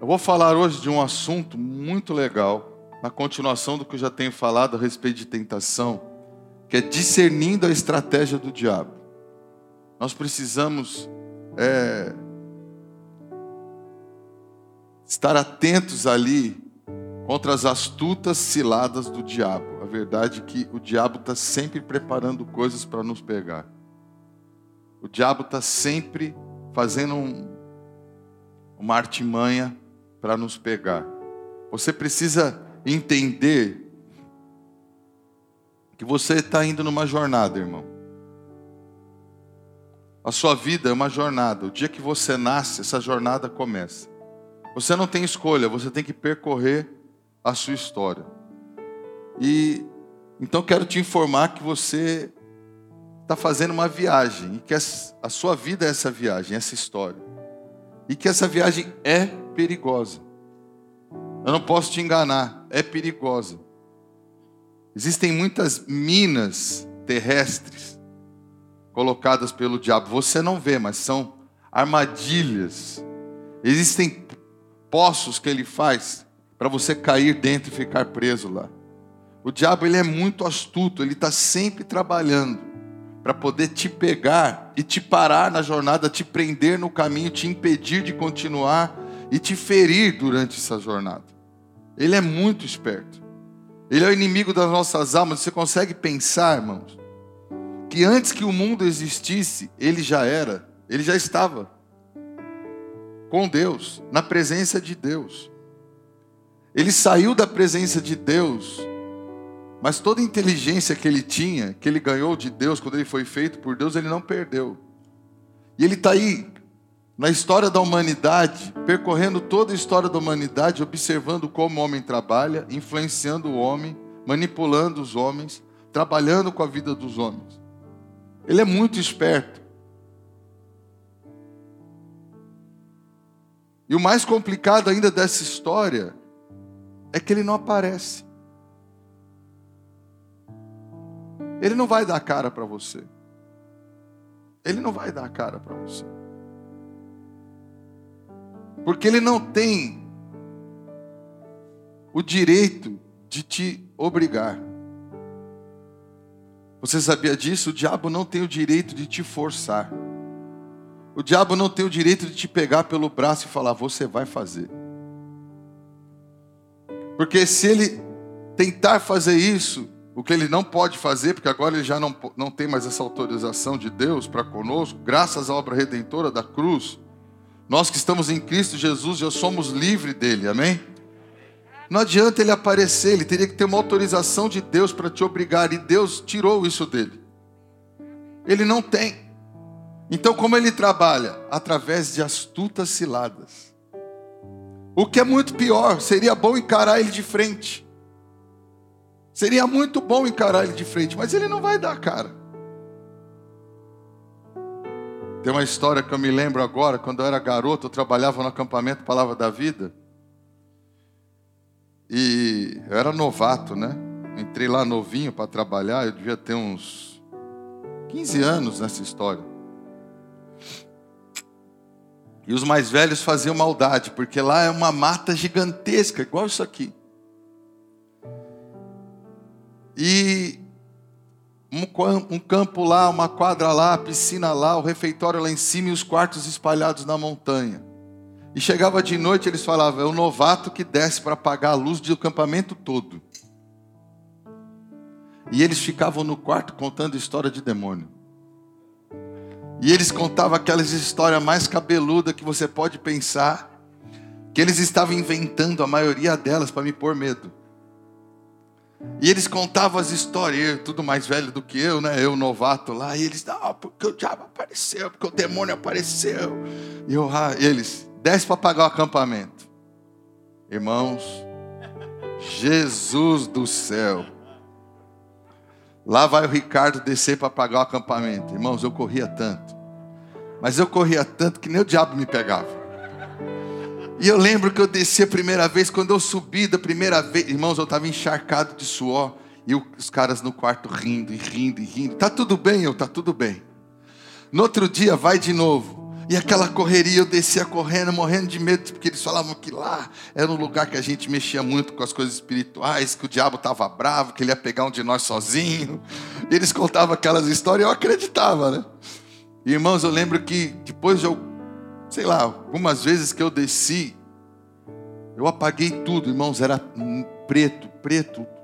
Eu vou falar hoje de um assunto muito legal, na continuação do que eu já tenho falado a respeito de tentação, que é discernindo a estratégia do diabo. Nós precisamos estar atentos ali contra as astutas ciladas do diabo. A verdade é que o diabo está sempre preparando coisas para nos pegar. O diabo está sempre fazendo uma artimanha para nos pegar. Você precisa entender que você está indo numa jornada, irmão. A sua vida é uma jornada. O dia que você nasce, essa jornada começa. Você não tem escolha, você tem que percorrer a sua história. E então quero te informar que você está fazendo uma viagem e que a sua vida é essa viagem, essa história. E que essa viagem é perigosa. Eu não posso te enganar, é perigosa. Existem muitas minas terrestres colocadas pelo diabo. Você não vê, mas são armadilhas. Existem poços que ele faz para você cair dentro e ficar preso lá. O diabo, ele é muito astuto, ele está sempre trabalhando para poder te pegar e te parar na jornada, te prender no caminho, te impedir de continuar e te ferir durante essa jornada. Ele é muito esperto. Ele é o inimigo das nossas almas. Você consegue pensar, irmãos, que antes que o mundo existisse, ele já era, ele já estava com Deus, na presença de Deus. Ele saiu da presença de Deus, mas toda a inteligência que ele tinha, que ele ganhou de Deus, quando ele foi feito por Deus, ele não perdeu. E ele está aí, na história da humanidade, percorrendo toda a história da humanidade, observando como o homem trabalha, influenciando o homem, manipulando os homens, trabalhando com a vida dos homens. Ele é muito esperto. E o mais complicado ainda dessa história é que ele não aparece. Ele não vai dar a cara para você. Ele não vai dar a cara para você. Porque ele não tem o direito de te obrigar. Você sabia disso? O diabo não tem o direito de te forçar. O diabo não tem o direito de te pegar pelo braço e falar, você vai fazer. Porque se ele tentar fazer isso, o que ele não pode fazer, porque agora ele já não tem mais essa autorização de Deus para conosco, graças à obra redentora da cruz, nós que estamos em Cristo Jesus já somos livres dele, amém? Não adianta ele aparecer, ele teria que ter uma autorização de Deus para te obrigar, e Deus tirou isso dele. Ele não tem. Então, como ele trabalha? Através de astutas ciladas. O que é muito pior, seria bom encarar ele de frente. Seria muito bom encarar ele de frente, mas ele não vai dar a cara. Tem uma história que eu me lembro agora, quando eu era garoto, eu trabalhava no acampamento Palavra da Vida. E eu era novato, né? Entrei lá novinho para trabalhar, eu devia ter uns 15 anos nessa história. E os mais velhos faziam maldade, porque lá é uma mata gigantesca, igual isso aqui. E um campo lá, uma quadra lá, a piscina lá, o refeitório lá em cima e os quartos espalhados na montanha. E chegava de noite, eles falavam, é o novato que desce para apagar a luz do acampamento todo. E eles ficavam no quarto contando história de demônio. E eles contavam aquelas histórias mais cabeludas que você pode pensar, que eles estavam inventando a maioria delas para me pôr medo. E eles contavam as histórias, tudo mais velho do que eu, né? Eu, novato lá. E eles, não, porque o diabo apareceu, porque o demônio apareceu. E eles, desce para pagar o acampamento. Irmãos, Jesus do céu. Lá vai o Ricardo descer para pagar o acampamento. Irmãos, eu corria tanto. Mas eu corria tanto que nem o diabo me pegava. E eu lembro que eu desci a primeira vez, quando eu subi da primeira vez, irmãos, eu estava encharcado de suor, e os caras no quarto rindo, e rindo, e rindo. Tá tudo bem, tá tudo bem. No outro dia, vai de novo. E aquela correria, eu descia correndo, morrendo de medo, porque eles falavam que lá era um lugar que a gente mexia muito com as coisas espirituais, que o diabo estava bravo, que ele ia pegar um de nós sozinho. E eles contavam aquelas histórias e eu acreditava, né? E, irmãos, eu lembro que depois de algumas vezes que eu desci, eu apaguei tudo, irmãos, era preto,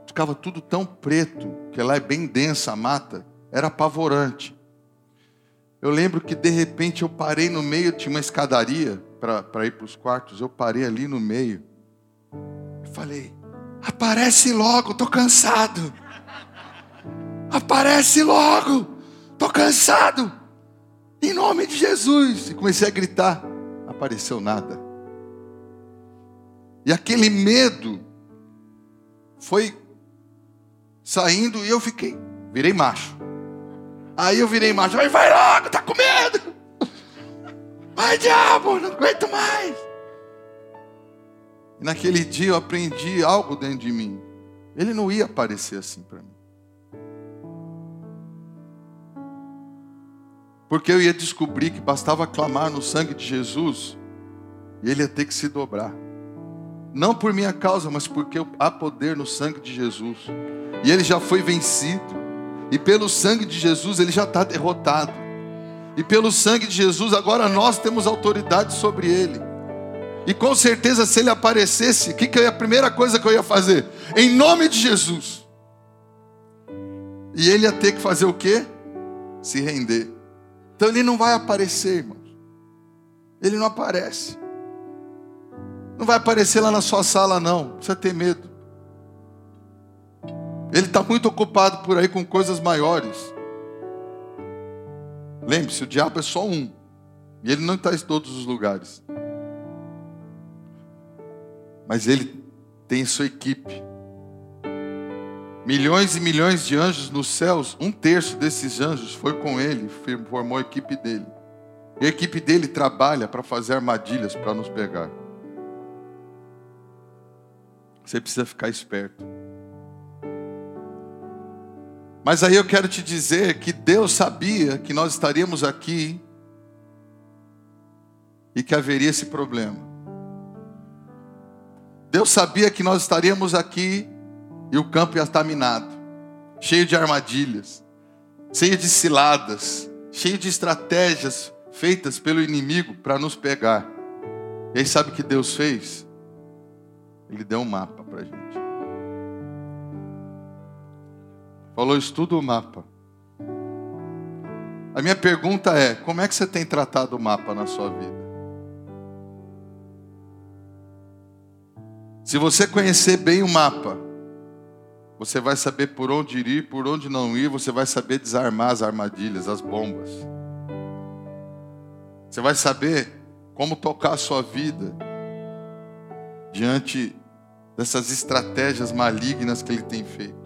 ficava tudo tão preto, porque lá é bem densa a mata, era apavorante. Eu lembro que de repente eu parei no meio, tinha uma escadaria para ir para os quartos, eu parei ali no meio. Eu falei, aparece logo, estou cansado. Aparece logo, estou cansado. Em nome de Jesus. E comecei a gritar, apareceu nada. E aquele medo foi saindo e eu virei macho. Aí eu virei macho, vai logo, tá com medo. Vai, diabo, não aguento mais. E naquele dia eu aprendi algo dentro de mim. Ele não ia aparecer assim para mim. Porque eu ia descobrir que bastava clamar no sangue de Jesus e ele ia ter que se dobrar. Não por minha causa, mas porque há poder no sangue de Jesus. E ele já foi vencido. E pelo sangue de Jesus ele já está derrotado. E pelo sangue de Jesus agora nós temos autoridade sobre ele. E com certeza se ele aparecesse, a primeira coisa que eu ia fazer? Em nome de Jesus. E ele ia ter que fazer o quê? Se render. Então ele não vai aparecer, irmãos. Ele não aparece. Não vai aparecer lá na sua sala, não. Não precisa ter medo. Ele está muito ocupado por aí com coisas maiores. Lembre-se, o diabo é só um. E ele não está em todos os lugares. Mas ele tem sua equipe. Milhões e milhões de anjos nos céus. 1/3 desses anjos foi com ele. Formou a equipe dele. E a equipe dele trabalha para fazer armadilhas para nos pegar. Você precisa ficar esperto. Mas aí eu quero te dizer que Deus sabia que nós estaríamos aqui e que haveria esse problema. Deus sabia que nós estaríamos aqui e o campo ia estar minado, cheio de armadilhas, cheio de ciladas, cheio de estratégias feitas pelo inimigo para nos pegar. E aí sabe o que Deus fez? Ele deu um mapa para a gente. Falou, estuda o mapa. A minha pergunta é, como é que você tem tratado o mapa na sua vida? Se você conhecer bem o mapa, você vai saber por onde ir, por onde não ir, você vai saber desarmar as armadilhas, as bombas. Você vai saber como tocar a sua vida diante dessas estratégias malignas que ele tem feito.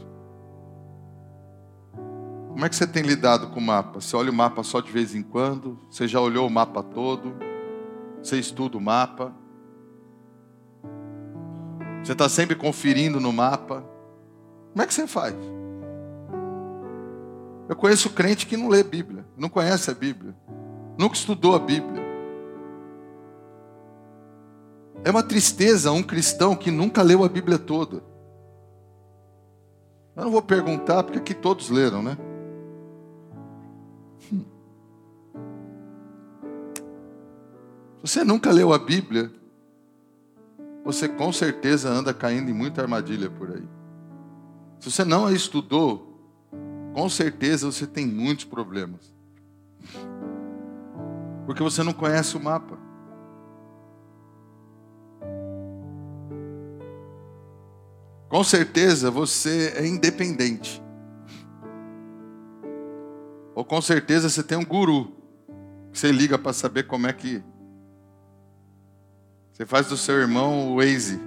Como é que você tem lidado com o mapa? Você olha o mapa só de vez em quando? Você já olhou o mapa todo? Você estuda o mapa? Você está sempre conferindo no mapa? Como é que você faz? Eu conheço crente que não lê Bíblia, não conhece a Bíblia, nunca estudou a Bíblia. É uma tristeza um cristão que nunca leu a Bíblia toda. Eu não vou perguntar, porque aqui todos leram, né? Se você nunca leu a Bíblia, você com certeza anda caindo em muita armadilha por aí. Se você não a estudou, com certeza você tem muitos problemas. Porque você não conhece o mapa. Com certeza você é independente. Ou com certeza você tem um guru. Você liga para saber como é que... Você faz do seu irmão o Waze.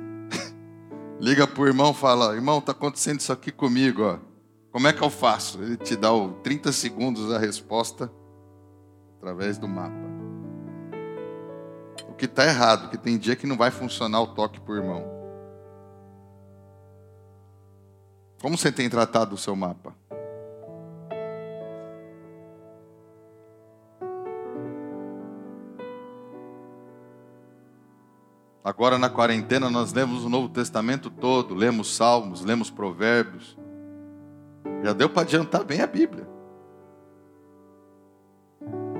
Liga para o irmão e fala, irmão, está acontecendo isso aqui comigo. Ó. Como é que eu faço? Ele te dá 30 segundos da resposta através do mapa. O que está errado, porque tem dia que não vai funcionar o toque para o irmão. Como você tem tratado o seu mapa? Agora na quarentena nós lemos o Novo Testamento todo, lemos Salmos, lemos Provérbios. Já deu para adiantar bem a Bíblia.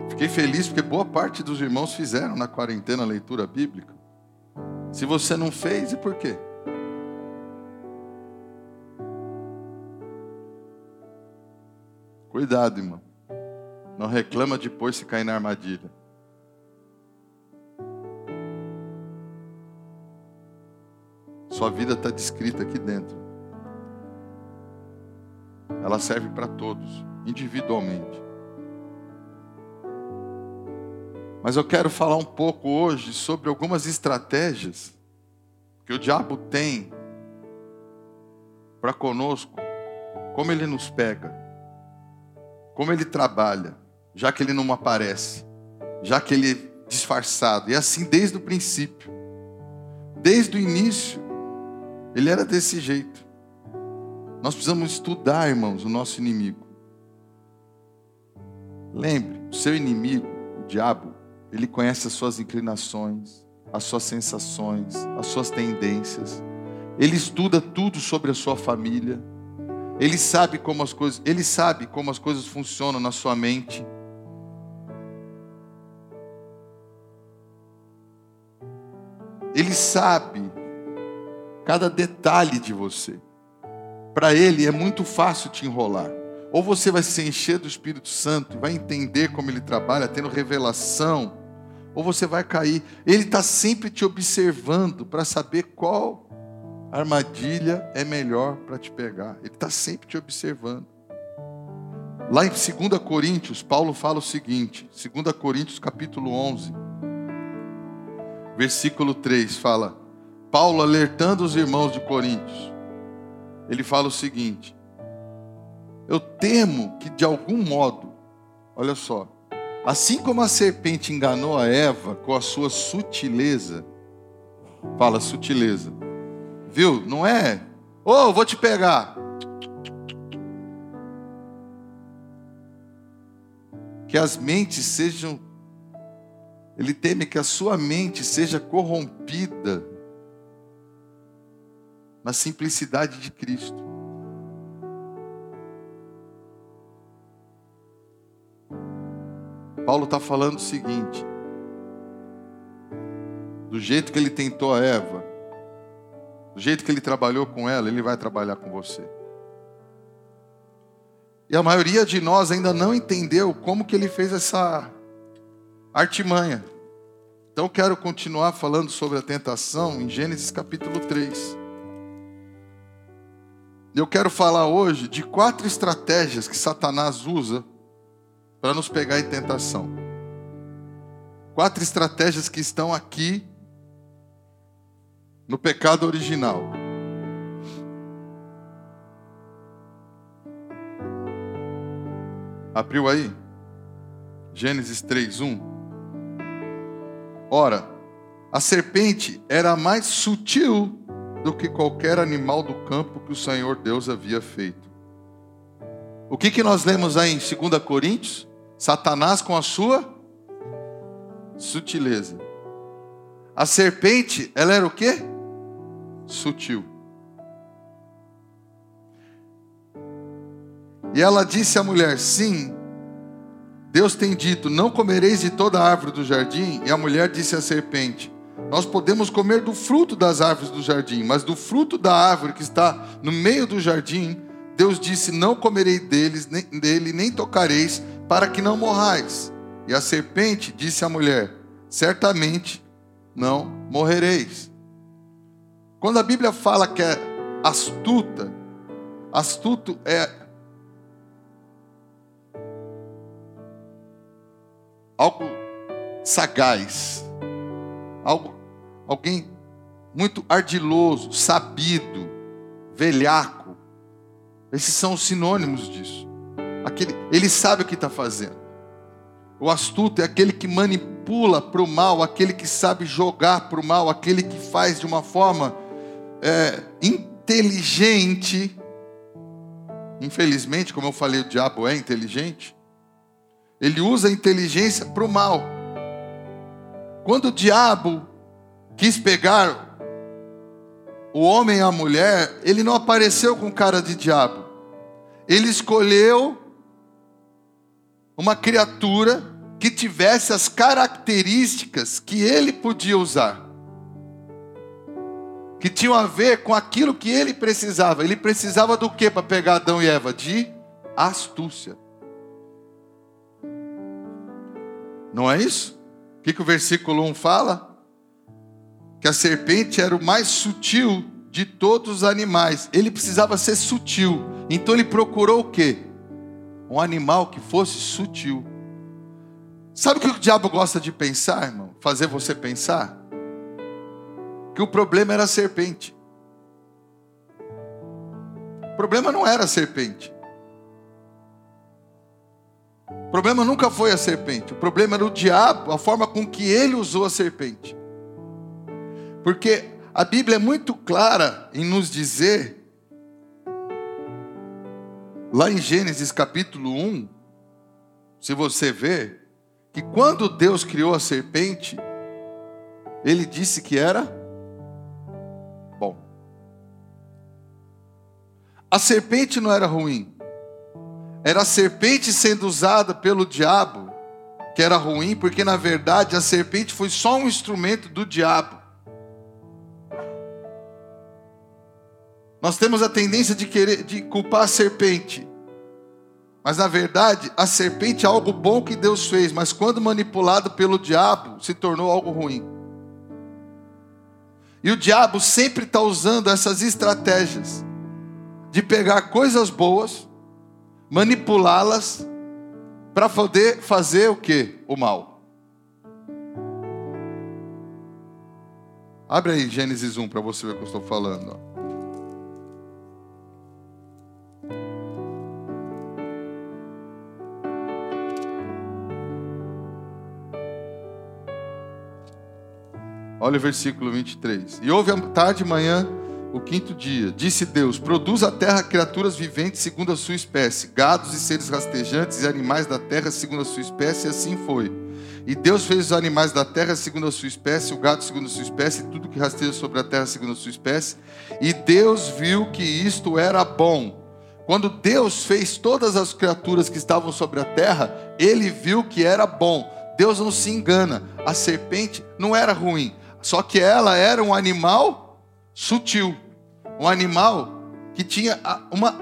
Fiquei feliz porque boa parte dos irmãos fizeram na quarentena a leitura bíblica. Se você não fez, e por quê? Cuidado, irmão. Não reclama depois se cair na armadilha. Sua vida está descrita aqui dentro. Ela serve para todos, individualmente. Mas eu quero falar um pouco hoje sobre algumas estratégias que o diabo tem para conosco, como ele nos pega, como ele trabalha, já que ele não aparece, já que ele é disfarçado. E assim desde o princípio, desde o início, ele era desse jeito. Nós precisamos estudar, irmãos, o nosso inimigo. Lembre, o seu inimigo, o diabo, ele conhece as suas inclinações, as suas sensações, as suas tendências. Ele estuda tudo sobre a sua família. Ele sabe como as coisas funcionam na sua mente. Ele sabe cada detalhe de você. Para ele é muito fácil te enrolar. Ou você vai se encher do Espírito Santo, vai entender como ele trabalha, tendo revelação, ou você vai cair. Ele está sempre te observando para saber qual armadilha é melhor para te pegar. Ele está sempre te observando. Lá em 2 Coríntios, Paulo fala o seguinte, 2 Coríntios capítulo 11, versículo 3, fala, Paulo alertando os irmãos de Coríntios, ele fala o seguinte, eu temo que de algum modo, olha só, assim como a serpente enganou a Eva com a sua sutileza, fala sutileza, viu? Não é, oh, vou te pegar. Que as mentes sejam, ele teme que a sua mente seja corrompida na simplicidade de Cristo. Paulo está falando o seguinte, do jeito que ele tentou a Eva, do jeito que ele trabalhou com ela, ele vai trabalhar com você. E a maioria de nós ainda não entendeu como que ele fez essa artimanha. Então eu quero continuar falando sobre a tentação em Gênesis capítulo 3. Eu quero falar hoje de 4 estratégias que Satanás usa para nos pegar em tentação. 4 estratégias que estão aqui no pecado original. Abriu aí? Gênesis 3:1. Ora, a serpente era mais sutil do que qualquer animal do campo que o Senhor Deus havia feito. O que nós lemos aí em 2 Coríntios? Satanás com a sua sutileza. A serpente, ela era o quê? Sutil. E ela disse à mulher, sim, Deus tem dito, não comereis de toda a árvore do jardim. E a mulher disse à serpente, nós podemos comer do fruto das árvores do jardim, mas do fruto da árvore que está no meio do jardim, Deus disse, não comerei dele, nem tocareis, para que não morrais. E a serpente disse à mulher, certamente não morrereis. Quando a Bíblia fala que é astuta, astuto é algo sagaz, alguém muito ardiloso, sabido, velhaco. Esses são os sinônimos disso. Ele sabe o que está fazendo. O astuto é aquele que manipula para o mal, aquele que sabe jogar para o mal, aquele que faz de uma forma inteligente. Infelizmente, como eu falei, o diabo é inteligente. Ele usa a inteligência para o mal. Quando o diabo quis pegar o homem e a mulher, ele não apareceu com cara de diabo. Ele escolheu uma criatura que tivesse as características que ele podia usar, que tinham a ver com aquilo que ele precisava. Ele precisava do que para pegar Adão e Eva? De astúcia. Não é isso? O que o versículo 1 fala? Que a serpente era o mais sutil de todos os animais. Ele precisava ser sutil. Então ele procurou o quê? Um animal que fosse sutil. Sabe o que o diabo gosta de pensar, irmão? Fazer você pensar? Que o problema era a serpente. O problema não era a serpente. O problema nunca foi a serpente. O problema era o diabo, a forma com que ele usou a serpente. Porque a Bíblia é muito clara em nos dizer, lá em Gênesis capítulo 1, se você ver, que quando Deus criou a serpente, ele disse que era bom. A serpente não era ruim. Era a serpente sendo usada pelo diabo que era ruim, porque na verdade a serpente foi só um instrumento do diabo. Nós temos a tendência de querer de culpar a serpente. Mas na verdade, a serpente é algo bom que Deus fez, mas quando manipulado pelo diabo, se tornou algo ruim. E o diabo sempre está usando essas estratégias de pegar coisas boas, manipulá-las, para poder fazer o quê? O mal. Abre aí Gênesis 1 para você ver o que eu estou falando, ó. Olha o versículo 23. E houve à tarde e manhã, o quinto dia. Disse Deus, produz a terra criaturas viventes segundo a sua espécie, gados e seres rastejantes e animais da terra segundo a sua espécie. E assim foi. E Deus fez os animais da terra segundo a sua espécie, o gado segundo a sua espécie, e tudo que rasteja sobre a terra segundo a sua espécie. E Deus viu que isto era bom. Quando Deus fez todas as criaturas que estavam sobre a terra, ele viu que era bom. Deus não se engana. A serpente não era ruim. Só que ela era um animal sutil. Um animal que tinha uma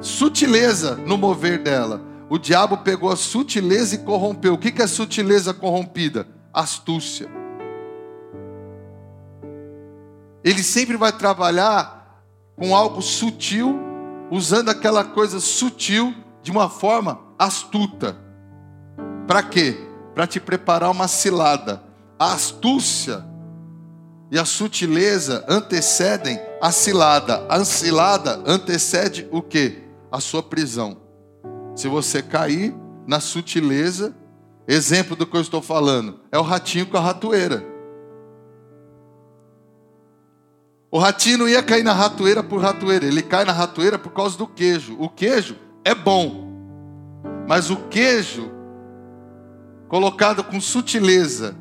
sutileza no mover dela. O diabo pegou a sutileza e corrompeu. O que é sutileza corrompida? Astúcia. Ele sempre vai trabalhar com algo sutil, usando aquela coisa sutil de uma forma astuta. Para quê? Para te preparar uma cilada. A astúcia e a sutileza antecedem a cilada. A cilada antecede o quê? A sua prisão. Se você cair na sutileza, exemplo do que eu estou falando, é o ratinho com a ratoeira. O ratinho não ia cair na ratoeira por ratoeira. Ele cai na ratoeira por causa do queijo. O queijo é bom, mas o queijo colocado com sutileza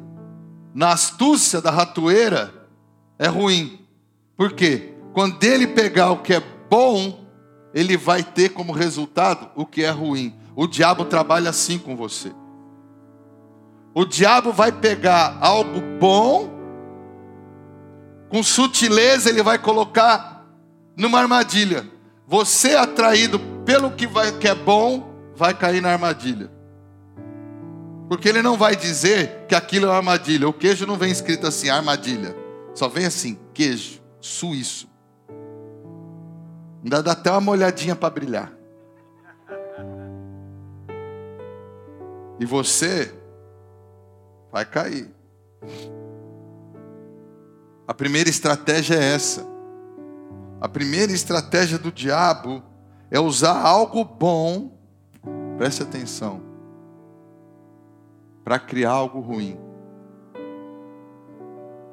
na astúcia da ratoeira é ruim. Por quê? Quando ele pegar o que é bom, ele vai ter como resultado o que é ruim. O diabo trabalha assim com você. O diabo vai pegar algo bom, com sutileza ele vai colocar numa armadilha. Você, atraído pelo que é bom, vai cair na armadilha. Porque ele não vai dizer que aquilo é uma armadilha. O queijo não vem escrito assim, armadilha. Só vem assim, queijo, suíço. Ainda dá até uma molhadinha para brilhar. E você vai cair. A primeira estratégia é essa. A primeira estratégia do diabo é usar algo bom. Preste atenção. Para criar algo ruim.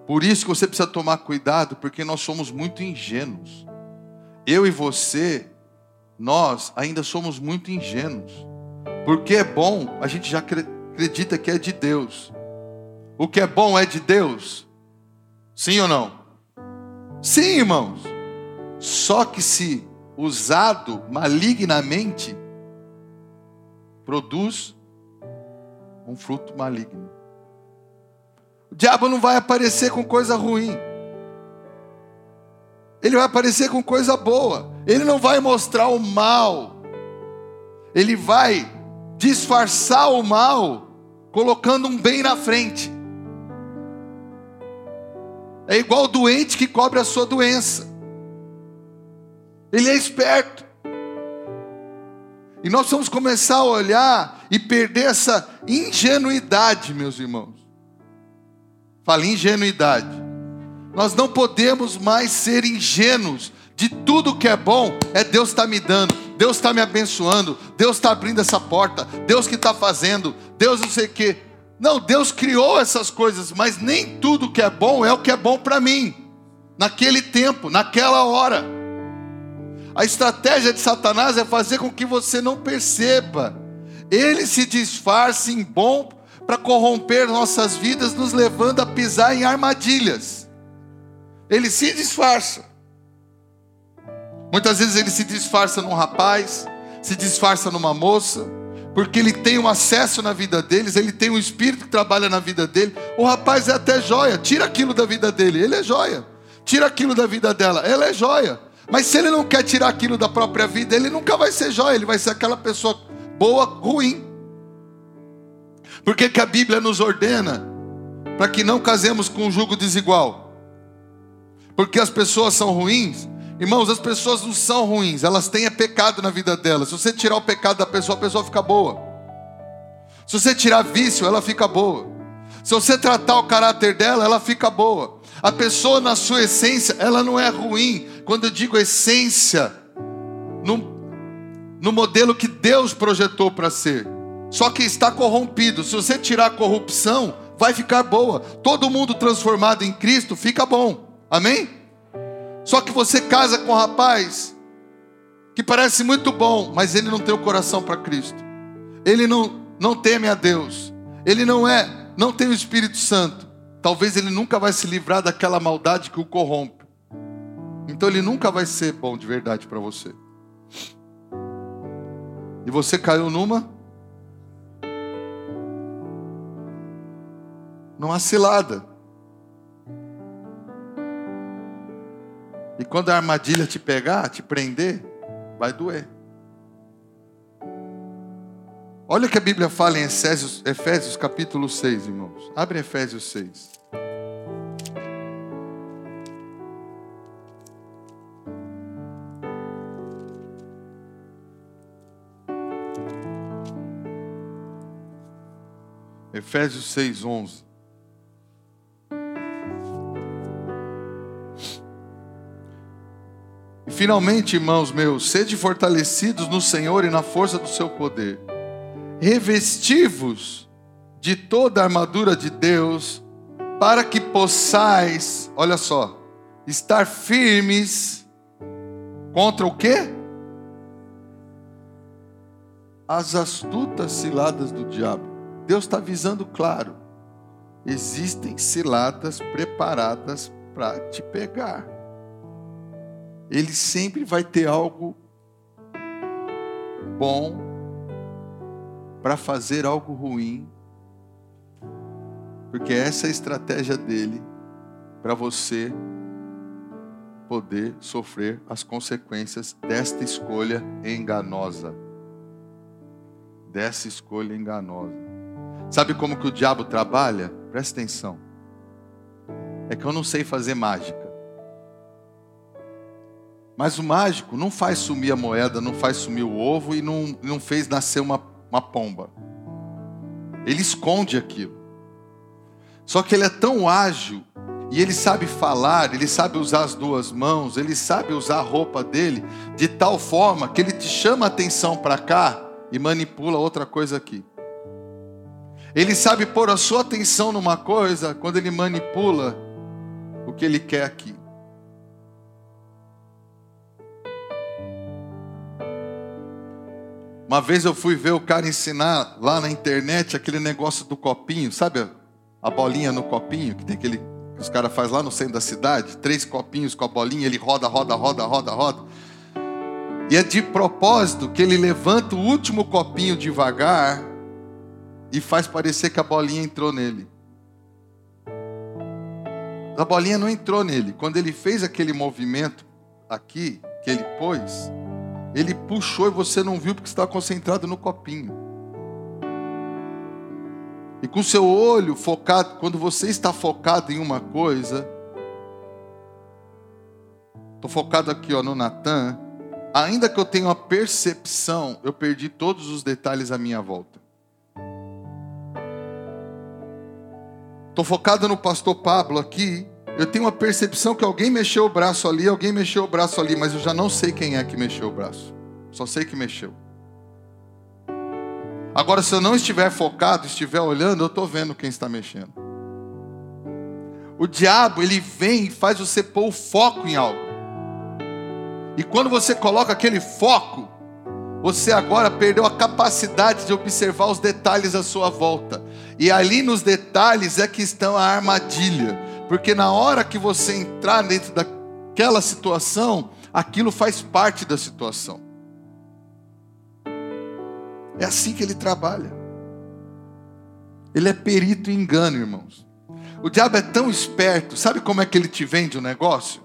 Por isso que você precisa tomar cuidado, porque nós somos muito ingênuos. Eu e você, nós ainda somos muito ingênuos. Porque é bom, a gente já acredita que é de Deus. O que é bom é de Deus? Sim ou não? Sim, irmãos. Só que se usado malignamente, produz um fruto maligno. O diabo não vai aparecer com coisa ruim. Ele vai aparecer com coisa boa. Ele não vai mostrar o mal. Ele vai disfarçar o mal, colocando um bem na frente. É igual o doente que cobre a sua doença. Ele é esperto. E nós vamos começar a olhar e perder essa ingenuidade, meus irmãos. Fala ingenuidade. Nós não podemos mais ser ingênuos. De tudo que é bom, é Deus está me dando, Deus está me abençoando, Deus está abrindo essa porta, Deus que está fazendo, Deus não sei o quê. Não, Deus criou essas coisas, mas nem tudo que é bom é o que é bom para mim, naquele tempo, naquela hora. A estratégia de Satanás é fazer com que você não perceba. Ele se disfarça em bom para corromper nossas vidas, nos levando a pisar em armadilhas. Ele se disfarça. Muitas vezes ele se disfarça num rapaz, se disfarça numa moça, porque ele tem um acesso na vida deles, ele tem um espírito que trabalha na vida dele. O rapaz é até joia, tira aquilo da vida dele, ele é joia. Tira aquilo da vida dela, ela é joia. Mas se ele não quer tirar aquilo da própria vida, ele nunca vai ser joia, ele vai ser aquela pessoa boa, ruim. Por que a Bíblia nos ordena para que não casemos com um jugo desigual? Porque as pessoas são ruins. Irmãos, as pessoas não são ruins. Elas têm pecado na vida delas. Se você tirar o pecado da pessoa, a pessoa fica boa. Se você tirar vício, ela fica boa. Se você tratar o caráter dela, ela fica boa. A pessoa na sua essência, ela não é ruim. Quando eu digo essência, no modelo que Deus projetou para ser. Só que está corrompido. Se você tirar a corrupção, vai ficar boa. Todo mundo transformado em Cristo fica bom. Amém? Só que você casa com um rapaz que parece muito bom, mas ele não tem o coração para Cristo. Ele não teme a Deus. Ele não tem o Espírito Santo. Talvez ele nunca vai se livrar daquela maldade que o corrompe. Então ele nunca vai ser bom de verdade para você. E você caiu numa... numa cilada. E quando a armadilha te pegar, te prender, vai doer. Olha o que a Bíblia fala em Efésios capítulo 6, irmãos. Abre Efésios 6. Efésios 6, 11. Finalmente, irmãos meus, sede fortalecidos no Senhor e na força do seu poder. Revesti-vos de toda a armadura de Deus, para que possais, olha só, estar firmes contra o quê? As astutas ciladas do diabo. Deus está avisando claro. Existem ciladas preparadas para te pegar. Ele sempre vai ter algo bom para fazer algo ruim, porque essa é a estratégia dele para você poder sofrer as consequências desta escolha enganosa. Dessa escolha enganosa. Sabe como que o diabo trabalha? Presta atenção. É que eu não sei fazer mágica. Mas o mágico não faz sumir a moeda, não faz sumir o ovo e não fez nascer uma pomba. Ele esconde aquilo. Só que ele é tão ágil e ele sabe falar, ele sabe usar as duas mãos, ele sabe usar a roupa dele de tal forma que ele te chama a atenção para cá e manipula outra coisa aqui. Ele sabe pôr a sua atenção numa coisa quando ele manipula o que ele quer aqui. Uma vez eu fui ver o cara ensinar lá na internet aquele negócio do copinho, sabe? A bolinha no copinho, que tem aquele Os caras fazem lá no centro da cidade, 3 copinhos com a bolinha, ele roda, roda, roda, roda, roda. E é de propósito que ele levanta o último copinho devagar e faz parecer que a bolinha entrou nele. A bolinha não entrou nele. Quando ele fez aquele movimento aqui, que ele pôs, ele puxou e você não viu porque estava concentrado no copinho. E com o seu olho focado, quando você está focado em uma coisa, estou focado aqui no Natan, ainda que eu tenha uma percepção, eu perdi todos os detalhes à minha volta. Estou focado no pastor Pablo aqui, eu tenho uma percepção que alguém mexeu o braço ali, mas eu já não sei quem é que mexeu o braço. Só sei que mexeu. Agora, se eu não estiver focado, estiver olhando, eu estou vendo quem está mexendo. O diabo, ele vem e faz você pôr o foco em algo. E quando você coloca aquele foco, você agora perdeu a capacidade de observar os detalhes à sua volta. E ali nos detalhes é que está a armadilha. Porque na hora que você entrar dentro daquela situação, aquilo faz parte da situação. É assim que ele trabalha. Ele é perito em engano, irmãos. O diabo é tão esperto. Sabe como é que ele te vende o negócio?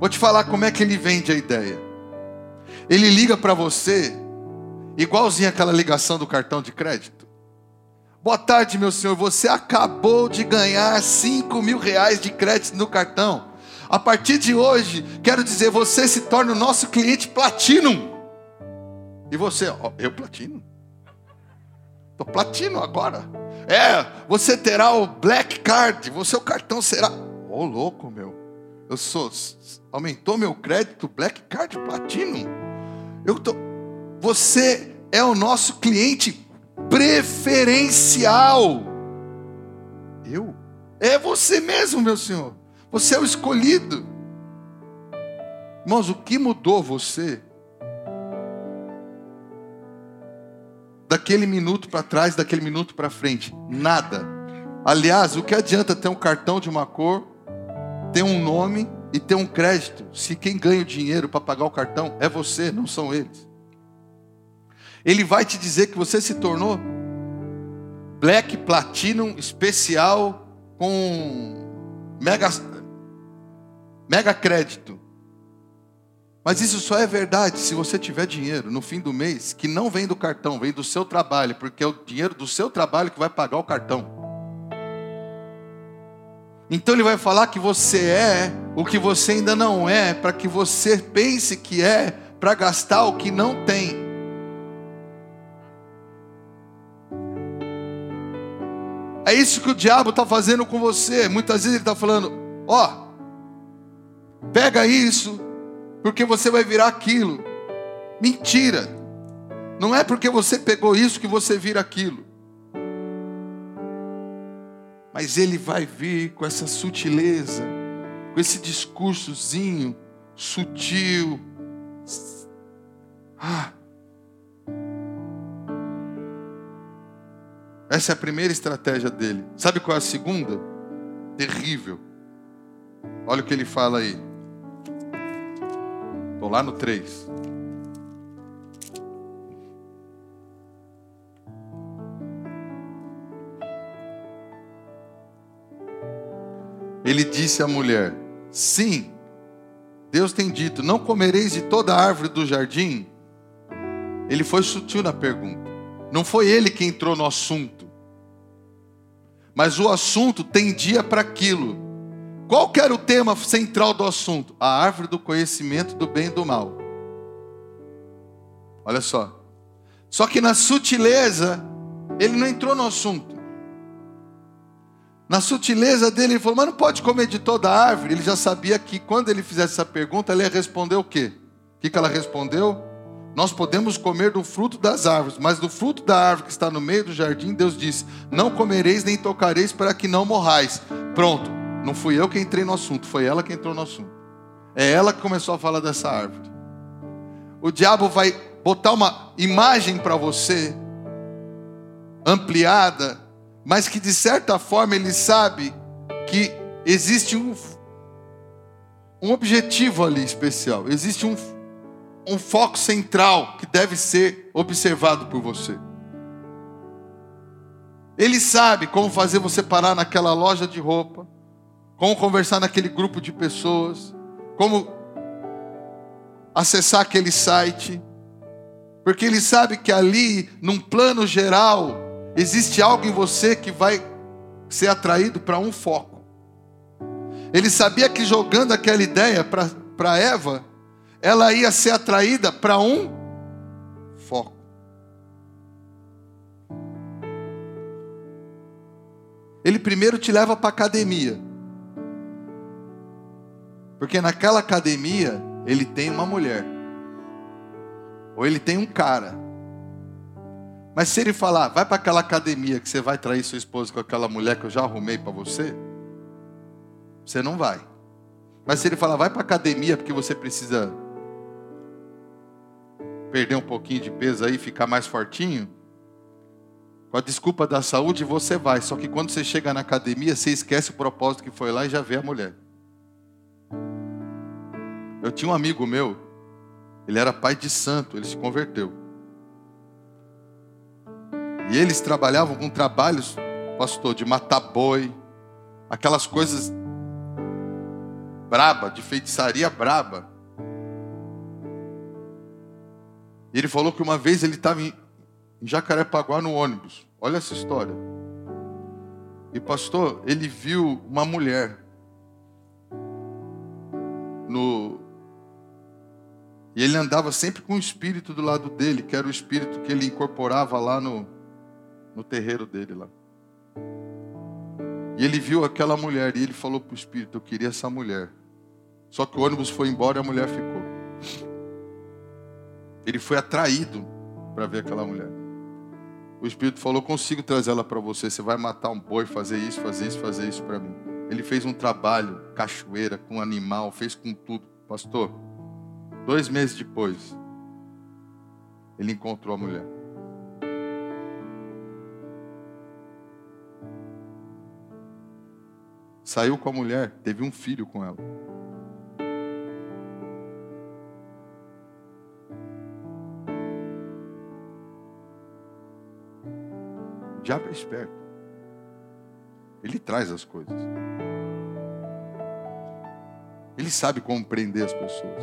Vou te falar como é que ele vende a ideia. Ele liga para você, igualzinho aquela ligação do cartão de crédito. Boa tarde, meu senhor, você acabou de ganhar 5 mil reais de crédito no cartão. A partir de hoje, quero dizer, você se torna o nosso cliente Platinum. E você, eu Platinum? Tô Platinum agora. Você terá o Black Card, seu cartão será... louco, meu. Eu sou... Aumentou meu crédito, Black Card, Platinum. Você é o nosso cliente preferencial. Eu? É você mesmo, meu senhor. Você é o escolhido. Irmãos, o que mudou você? Daquele minuto para trás, daquele minuto para frente. Nada. Aliás, o que adianta ter um cartão de uma cor, ter um nome e ter um crédito, se quem ganha o dinheiro para pagar o cartão é você, não são eles? Ele vai te dizer que você se tornou Black Platinum especial com mega crédito. Mas isso só é verdade se você tiver dinheiro no fim do mês, que não vem do cartão, vem do seu trabalho, porque é o dinheiro do seu trabalho que vai pagar o cartão. Então ele vai falar que você é o que você ainda não é, para que você pense que é, para gastar o que não tem. É isso que o diabo está fazendo com você. Muitas vezes ele está falando, pega isso, porque você vai virar aquilo. Mentira. Não é porque você pegou isso que você vira aquilo. Mas ele vai vir com essa sutileza, com esse discursozinho sutil. Essa é a primeira estratégia dele. Sabe qual é a segunda? Terrível. Olha o que ele fala aí. Estou lá no 3. Ele disse à mulher, sim, Deus tem dito, não comereis de toda a árvore do jardim? Ele foi sutil na pergunta. Não foi ele que entrou no assunto. Mas o assunto tendia para aquilo. Qual que era o tema central do assunto? A árvore do conhecimento do bem e do mal. Olha só. Só que na sutileza, ele não entrou no assunto. Na sutileza dele, ele falou, mas não pode comer de toda a árvore. Ele já sabia que quando ele fizesse essa pergunta, ela ia responder o quê? O que ela respondeu? Nós podemos comer do fruto das árvores, mas do fruto da árvore que está no meio do jardim, Deus disse, não comereis nem tocareis para que não morrais. Pronto, não fui eu que entrei no assunto, foi ela que entrou no assunto. É ela que começou a falar dessa árvore. O diabo vai botar uma imagem para você, ampliada, mas que de certa forma ele sabe que Existe um objetivo ali especial. Existe um foco central que deve ser observado por você. Ele sabe como fazer você parar naquela loja de roupa, como conversar naquele grupo de pessoas, como acessar aquele site, porque ele sabe que ali, num plano geral, existe algo em você que vai ser atraído para um foco. Ele sabia que jogando aquela ideia para Eva, ela ia ser atraída para um foco. Ele primeiro te leva para a academia. Porque naquela academia, ele tem uma mulher. Ou ele tem um cara. Mas se ele falar, vai para aquela academia que você vai trair sua esposa com aquela mulher que eu já arrumei para você, você não vai. Mas se ele falar, vai para a academia porque você precisa perder um pouquinho de peso aí, ficar mais fortinho, com a desculpa da saúde você vai. Só que quando você chega na academia, você esquece o propósito que foi lá e já vê a mulher. Eu tinha um amigo meu, ele era pai de santo, ele se converteu. E eles trabalhavam com trabalhos, pastor, de matar boi, aquelas coisas braba, de feitiçaria braba. E ele falou que uma vez ele estava em Jacarepaguá no ônibus. Olha essa história. E pastor, ele viu uma mulher. E ele andava sempre com o espírito do lado dele, que era o espírito que ele incorporava lá no terreiro dele lá. E ele viu aquela mulher e ele falou pro espírito, eu queria essa mulher. Só que o ônibus foi embora e a mulher ficou. Ele foi atraído para ver aquela mulher. O espírito falou, consigo trazer ela para você. Você vai matar um boi, fazer isso para mim. Ele fez um trabalho, cachoeira, com animal, fez com tudo. Pastor, 2 meses depois, ele encontrou a mulher. Saiu com a mulher, teve um filho com ela. O diabo é esperto. Ele traz as coisas. Ele sabe como prender as pessoas.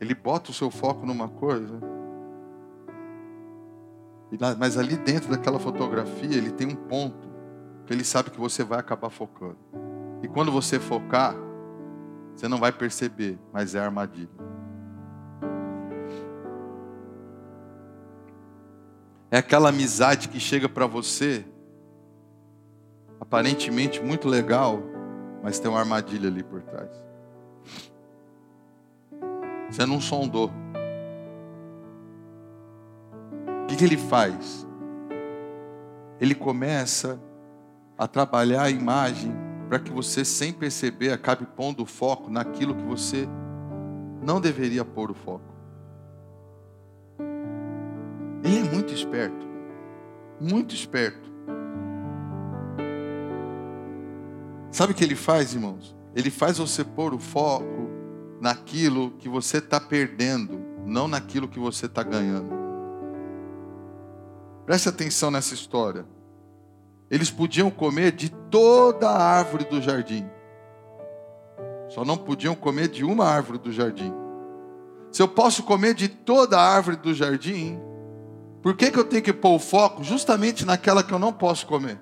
Ele bota o seu foco numa coisa. Mas ali dentro daquela fotografia, ele tem um ponto que ele sabe que você vai acabar focando. E quando você focar, você não vai perceber, mas é armadilha. É aquela amizade que chega para você, aparentemente muito legal, mas tem uma armadilha ali por trás. Você não sondou. O que ele faz? Ele começa a trabalhar a imagem para que você, sem perceber, acabe pondo o foco naquilo que você não deveria pôr o foco. Ele é muito esperto. Muito esperto. Sabe o que ele faz, irmãos? Ele faz você pôr o foco naquilo que você está perdendo, não naquilo que você está ganhando. Preste atenção nessa história. Eles podiam comer de toda a árvore do jardim. Só não podiam comer de uma árvore do jardim. Se eu posso comer de toda a árvore do jardim, por que eu tenho que pôr o foco justamente naquela que eu não posso comer?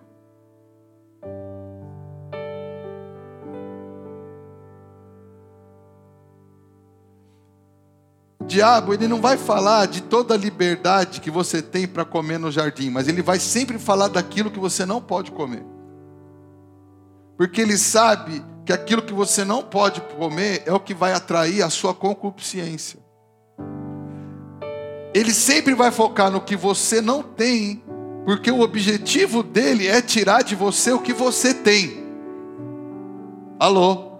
O diabo, ele não vai falar de toda a liberdade que você tem para comer no jardim, mas ele vai sempre falar daquilo que você não pode comer. Porque ele sabe que aquilo que você não pode comer é o que vai atrair a sua concupiscência. Ele sempre vai focar no que você não tem, porque o objetivo dele é tirar de você o que você tem. Alô?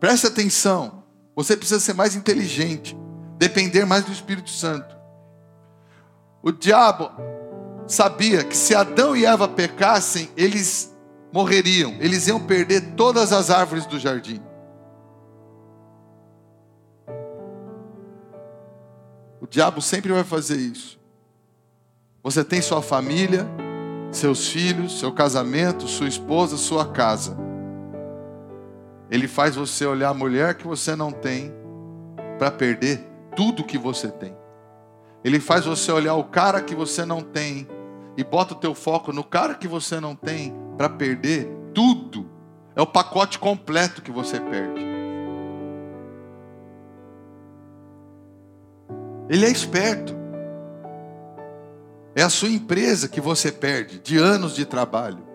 Preste atenção. Você precisa ser mais inteligente, depender mais do Espírito Santo. O diabo, sabia que se Adão e Eva pecassem, eles morreriam. Eles iam perder todas as árvores do jardim. O diabo sempre vai fazer isso. Você tem sua família, seus filhos, seu casamento, sua esposa, sua casa. Ele faz você olhar a mulher que você não tem para perder tudo que você tem. Ele faz você olhar o cara que você não tem e bota o teu foco no cara que você não tem para perder tudo. É o pacote completo que você perde. Ele é esperto. É a sua empresa que você perde de anos de trabalho.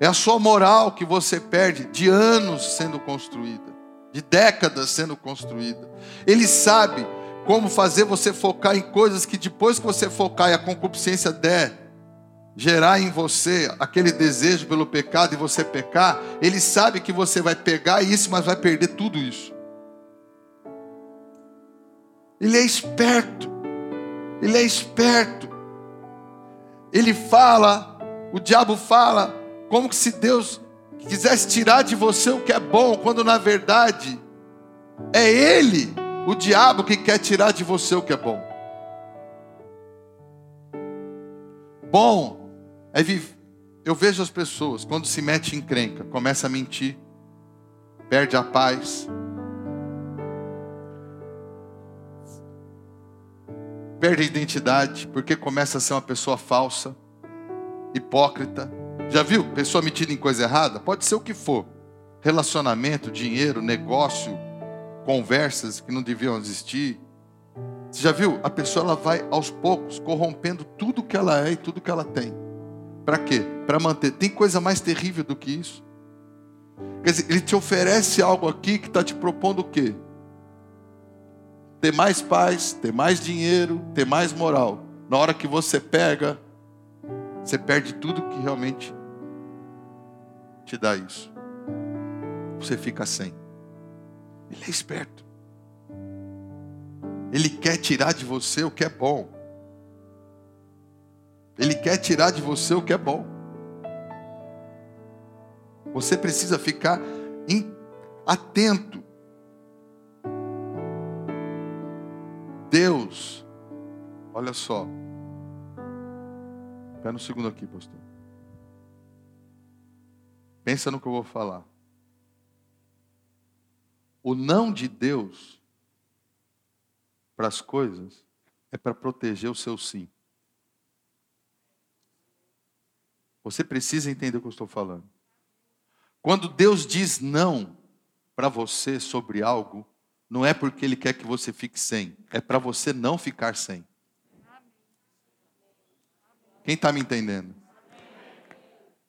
É a sua moral que você perde de anos sendo construída, de décadas sendo construída. Ele sabe como fazer você focar em coisas que depois que você focar e a concupiscência der, gerar em você aquele desejo pelo pecado e você pecar, ele sabe que você vai pegar isso, mas vai perder tudo isso. Ele é esperto. Ele é esperto. Ele fala, o diabo fala, como que se Deus quisesse tirar de você o que é bom, quando na verdade é ele, o diabo, que quer tirar de você o que é bom. Bom é viver. Eu vejo as pessoas, quando se mete em encrenca, começa a mentir, perde a paz, perde a identidade, porque começa a ser uma pessoa falsa, hipócrita. Já viu? Pessoa metida em coisa errada? Pode ser o que for. Relacionamento, dinheiro, negócio, conversas que não deviam existir. Você já viu? A pessoa ela vai aos poucos corrompendo tudo que ela é e tudo que ela tem. Para quê? Para manter. Tem coisa mais terrível do que isso? Quer dizer, ele te oferece algo aqui que está te propondo o quê? Ter mais paz, ter mais dinheiro, ter mais moral. Na hora que você pega, você perde tudo que realmente te dá isso. Você fica sem. Ele é esperto. Ele quer tirar de você o que é bom. Ele quer tirar de você o que é bom. Você precisa ficar atento. Deus, olha só. Pera um segundo aqui, pastor. Pensa no que eu vou falar. O não de Deus para as coisas é para proteger o seu sim. Você precisa entender o que eu estou falando. Quando Deus diz não para você sobre algo, não é porque Ele quer que você fique sem, é para você não ficar sem. Quem está me entendendo?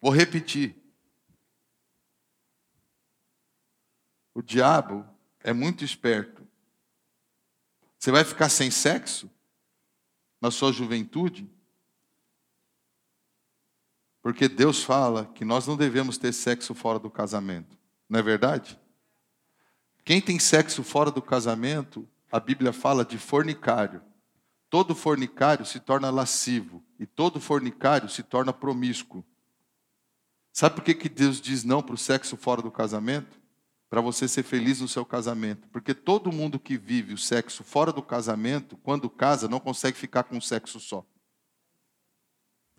Vou repetir. O diabo é muito esperto. Você vai ficar sem sexo na sua juventude? Porque Deus fala que nós não devemos ter sexo fora do casamento. Não é verdade? Quem tem sexo fora do casamento, a Bíblia fala de fornicário. Todo fornicário se torna lascivo. E todo fornicário se torna promíscuo. Sabe por que Deus diz não para o sexo fora do casamento? Para você ser feliz no seu casamento. Porque todo mundo que vive o sexo fora do casamento, quando casa, não consegue ficar com o sexo só.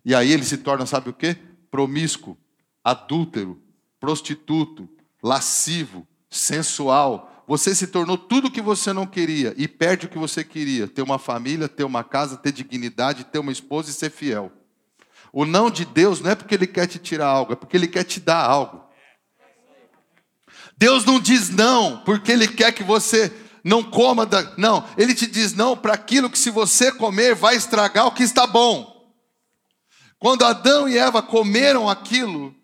E aí ele se torna, sabe o quê? Promíscuo, adúltero, prostituto, lascivo, sensual. Você se tornou tudo o que você não queria e perde o que você queria. Ter uma família, ter uma casa, ter dignidade, ter uma esposa e ser fiel. O não de Deus não é porque Ele quer te tirar algo, é porque Ele quer te dar algo. Deus não diz não porque Ele quer que você não coma. Não, Ele te diz não para aquilo que se você comer vai estragar o que está bom. Quando Adão e Eva comeram aquilo,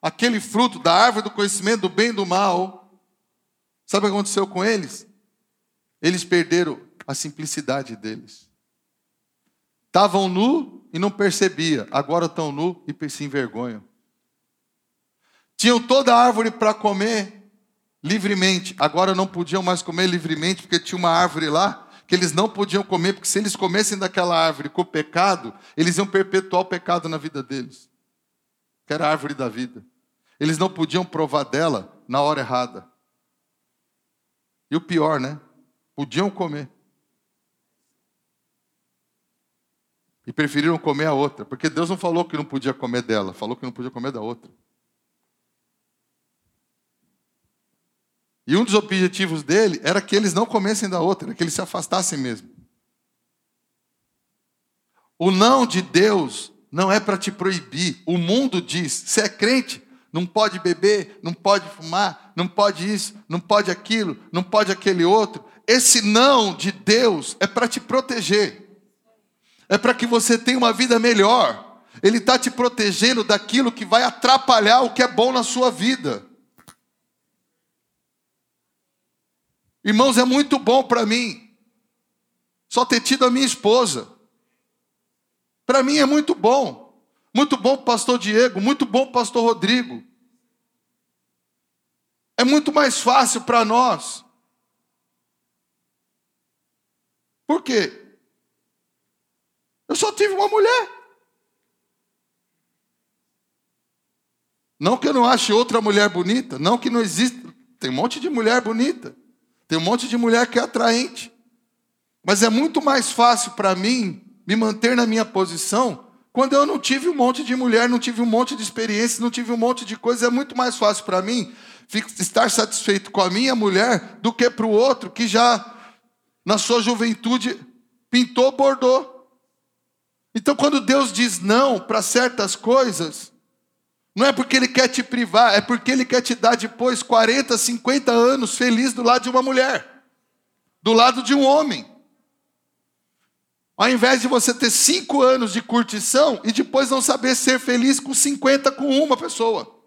aquele fruto da árvore do conhecimento do bem e do mal, sabe o que aconteceu com eles? Eles perderam a simplicidade deles. Estavam nu e não percebia. Agora estão nu e se envergonham. Tinham toda a árvore para comer livremente. Agora não podiam mais comer livremente porque tinha uma árvore lá que eles não podiam comer, porque se eles comessem daquela árvore com o pecado, eles iam perpetuar o pecado na vida deles, que era a árvore da vida. Eles não podiam provar dela na hora errada. E o pior, né? Podiam comer. E preferiram comer a outra, porque Deus não falou que não podia comer dela, falou que não podia comer da outra. E um dos objetivos dele era que eles não comessem da outra, era que eles se afastassem mesmo. O não de Deus não é para te proibir. O mundo diz, você é crente, não pode beber, não pode fumar, não pode isso, não pode aquilo, não pode aquele outro. Esse não de Deus é para te proteger. É para que você tenha uma vida melhor. Ele está te protegendo daquilo que vai atrapalhar o que é bom na sua vida. Irmãos, é muito bom para mim só ter tido a minha esposa. Para mim é muito bom. Muito bom para o pastor Diego, muito bom para o pastor Rodrigo. É muito mais fácil para nós. Por quê? Eu só tive uma mulher. Não que eu não ache outra mulher bonita, não que não exista. Tem um monte de mulher bonita. Tem um monte de mulher que é atraente. Mas é muito mais fácil para mim me manter na minha posição quando eu não tive um monte de mulher, não tive um monte de experiência, não tive um monte de coisa. É muito mais fácil para mim estar satisfeito com a minha mulher do que para o outro que já, na sua juventude, pintou, bordou. Então, quando Deus diz não para certas coisas, não é porque Ele quer te privar, é porque Ele quer te dar depois 40, 50 anos feliz do lado de uma mulher, do lado de um homem. Ao invés de você ter 5 anos de curtição e depois não saber ser feliz com 50 com uma pessoa,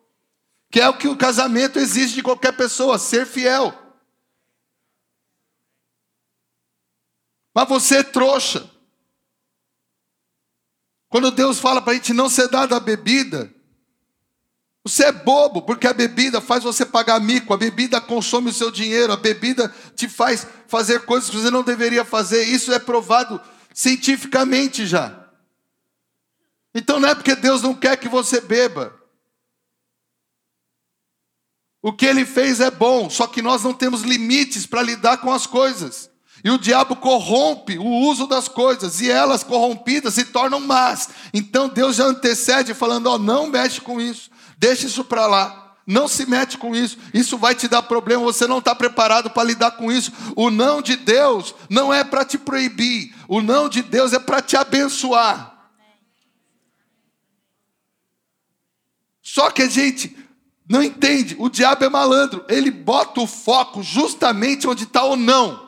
que é o que o casamento exige de qualquer pessoa, ser fiel. Mas você é trouxa. Quando Deus fala para a gente não ser dado à bebida, você é bobo, porque a bebida faz você pagar mico, a bebida consome o seu dinheiro, a bebida te faz fazer coisas que você não deveria fazer. Isso é provado cientificamente já. Então não é porque Deus não quer que você beba. O que Ele fez é bom, só que nós não temos limites para lidar com as coisas. E o diabo corrompe o uso das coisas, e elas corrompidas se tornam más. Então Deus já antecede falando, não mexe com isso, deixa isso para lá, não se mete com isso, isso vai te dar problema, você não está preparado para lidar com isso. O não de Deus não é para te proibir, o não de Deus é para te abençoar. Só que a gente não entende, o diabo é malandro, ele bota o foco justamente onde está o não,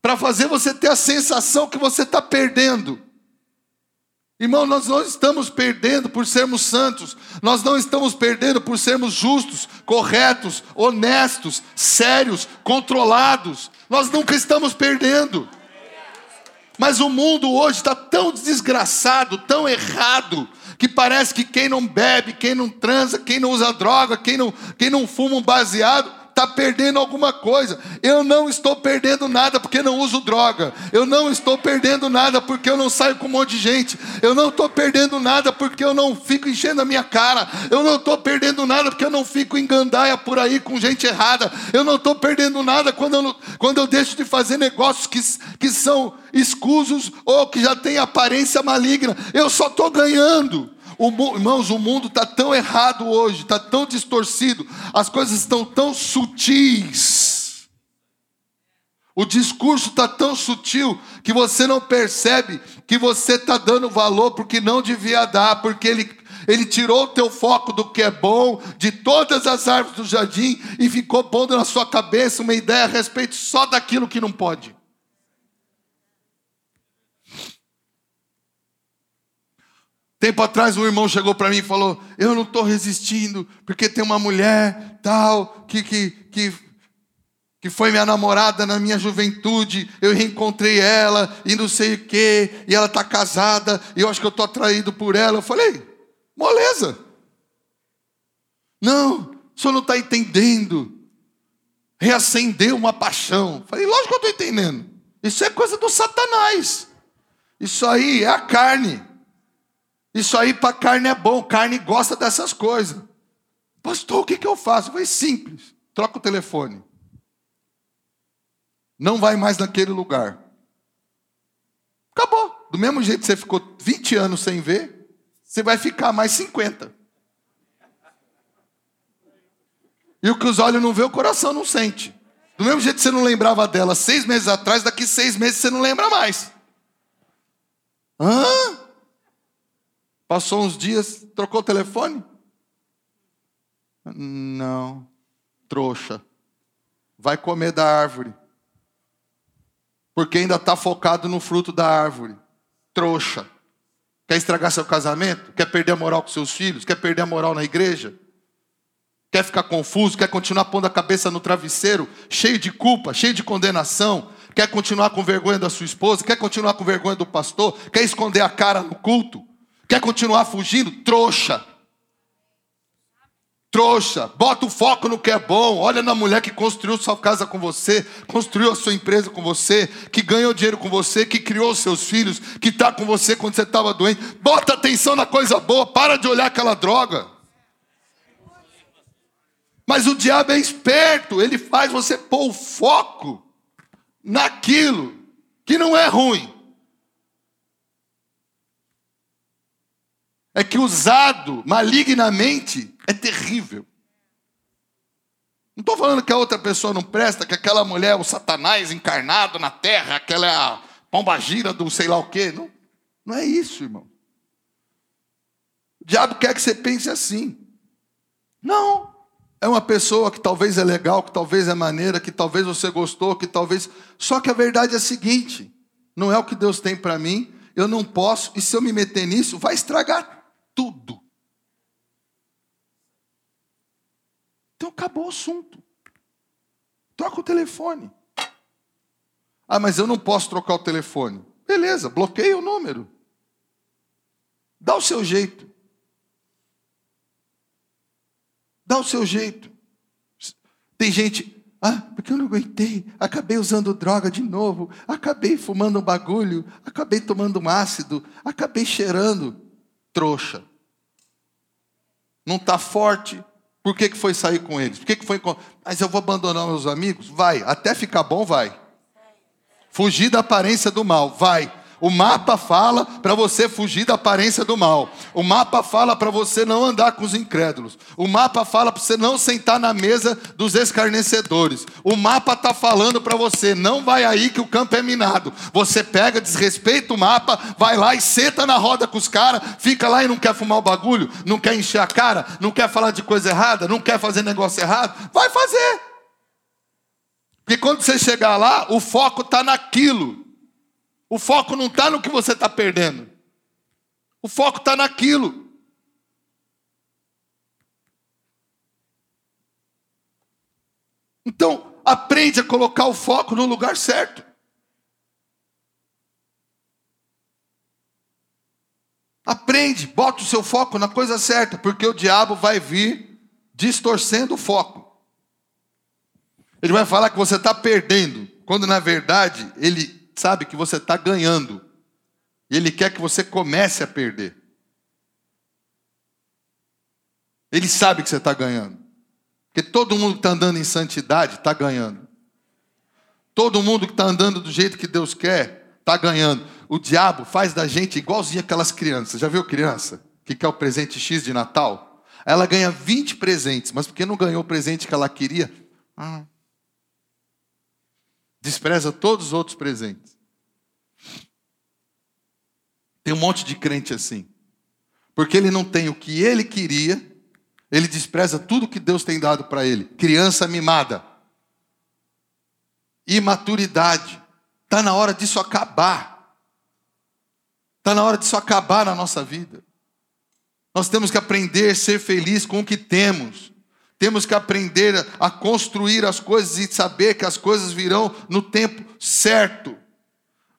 para fazer você ter a sensação que você está perdendo. Irmão, nós não estamos perdendo por sermos santos, nós não estamos perdendo por sermos justos, corretos, honestos, sérios, controlados, nós nunca estamos perdendo. Mas o mundo hoje está tão desgraçado, tão errado, que parece que quem não bebe, quem não transa, quem não usa droga, quem não fuma um baseado, está perdendo alguma coisa. Eu não estou perdendo nada porque não uso droga. Eu não estou perdendo nada porque eu não saio com um monte de gente. Eu não estou perdendo nada porque eu não fico enchendo a minha cara. Eu não estou perdendo nada porque eu não fico em gandaia por aí com gente errada. Eu não estou perdendo nada quando eu deixo de fazer negócios que são escusos ou que já têm aparência maligna. Eu só estou ganhando. Irmãos, o mundo está tão errado hoje, está tão distorcido, as coisas estão tão sutis, o discurso está tão sutil que você não percebe que você está dando valor porque não devia dar, porque ele tirou o teu foco do que é bom, de todas as árvores do jardim, e ficou pondo na sua cabeça uma ideia a respeito só daquilo que não pode. Tempo atrás um irmão chegou para mim e falou, eu não estou resistindo, porque tem uma mulher tal, que foi minha namorada na minha juventude, eu reencontrei ela, e não sei o quê, e ela está casada, e eu acho que eu estou atraído por ela. Eu falei, moleza. Não, o senhor não está entendendo. Reacendeu uma paixão. Eu falei, lógico que eu estou entendendo. Isso é coisa do Satanás. Isso aí é a carne. Isso aí para a carne é bom. Carne gosta dessas coisas. Pastor, o que eu faço? Foi simples. Troca o telefone. Não vai mais naquele lugar. Acabou. Do mesmo jeito que você ficou 20 anos sem ver, você vai ficar mais 50. E o que os olhos não vê, o coração não sente. Do mesmo jeito que você não lembrava dela 6 meses atrás, daqui 6 meses você não lembra mais. Hã? Passou uns dias, trocou o telefone? Não. Trouxa. Vai comer da árvore. Porque ainda está focado no fruto da árvore. Trouxa. Quer estragar seu casamento? Quer perder a moral com seus filhos? Quer perder a moral na igreja? Quer ficar confuso? Quer continuar pondo a cabeça no travesseiro? Cheio de culpa, cheio de condenação? Quer continuar com vergonha da sua esposa? Quer continuar com vergonha do pastor? Quer esconder a cara no culto? Quer continuar fugindo? Trouxa. Trouxa, bota o foco no que é bom. Olha na mulher que construiu sua casa com você, construiu a sua empresa com você, que ganhou dinheiro com você, que criou os seus filhos, que está com você quando você estava doente. Bota atenção na coisa boa, para de olhar aquela droga. Mas o diabo é esperto, ele faz você pôr o foco naquilo que não é ruim. É que usado malignamente é terrível. Não estou falando que a outra pessoa não presta, que aquela mulher é o Satanás encarnado na terra, aquela é a pombagira do sei lá o quê. Não, não é isso, irmão. O diabo quer que você pense assim. Não. É uma pessoa que talvez é legal, que talvez é maneira, que talvez você gostou, que talvez... Só que a verdade é a seguinte. Não é o que Deus tem para mim. Eu não posso, e se eu me meter nisso, vai estragar tudo. Então acabou o assunto. Troca o telefone. Ah, mas eu não posso trocar o telefone. Beleza, bloqueia o número. Dá o seu jeito. Dá o seu jeito. Tem gente... Ah, porque eu não aguentei, acabei usando droga de novo, acabei fumando um bagulho, acabei tomando um ácido, acabei cheirando. Trouxa. Não está forte? Por que foi sair com eles? Por que foi encontrar? Mas eu vou abandonar meus amigos? Vai. Até ficar bom, vai. Fugir da aparência do mal, vai. O mapa fala para você fugir da aparência do mal. O mapa fala para você não andar com os incrédulos. O mapa fala para você não sentar na mesa dos escarnecedores. O mapa está falando para você, não vai aí que o campo é minado. Você pega, desrespeita o mapa, vai lá e senta na roda com os caras, fica lá e não quer fumar o bagulho, não quer encher a cara, não quer falar de coisa errada, não quer fazer negócio errado. Vai fazer. Porque quando você chegar lá, o foco está naquilo. O foco não está no que você está perdendo. O foco está naquilo. Então, aprende a colocar o foco no lugar certo. Aprende, bota o seu foco na coisa certa, porque o diabo vai vir distorcendo o foco. Ele vai falar que você está perdendo, quando na verdade ele... sabe que você está ganhando. Ele quer que você comece a perder. Ele sabe que você está ganhando. Porque todo mundo que está andando em santidade está ganhando. Todo mundo que está andando do jeito que Deus quer está ganhando. O diabo faz da gente igualzinho aquelas crianças. Já viu criança que quer o presente X de Natal? Ela ganha 20 presentes, mas porque não ganhou o presente que ela queria... despreza todos os outros presentes. Tem um monte de crente assim. Porque ele não tem o que ele queria, ele despreza tudo que Deus tem dado para ele. Criança mimada. Imaturidade. Está na hora disso acabar. Está na hora disso acabar na nossa vida. Nós temos que aprender a ser feliz com o que temos. Temos que aprender a construir as coisas e saber que as coisas virão no tempo certo.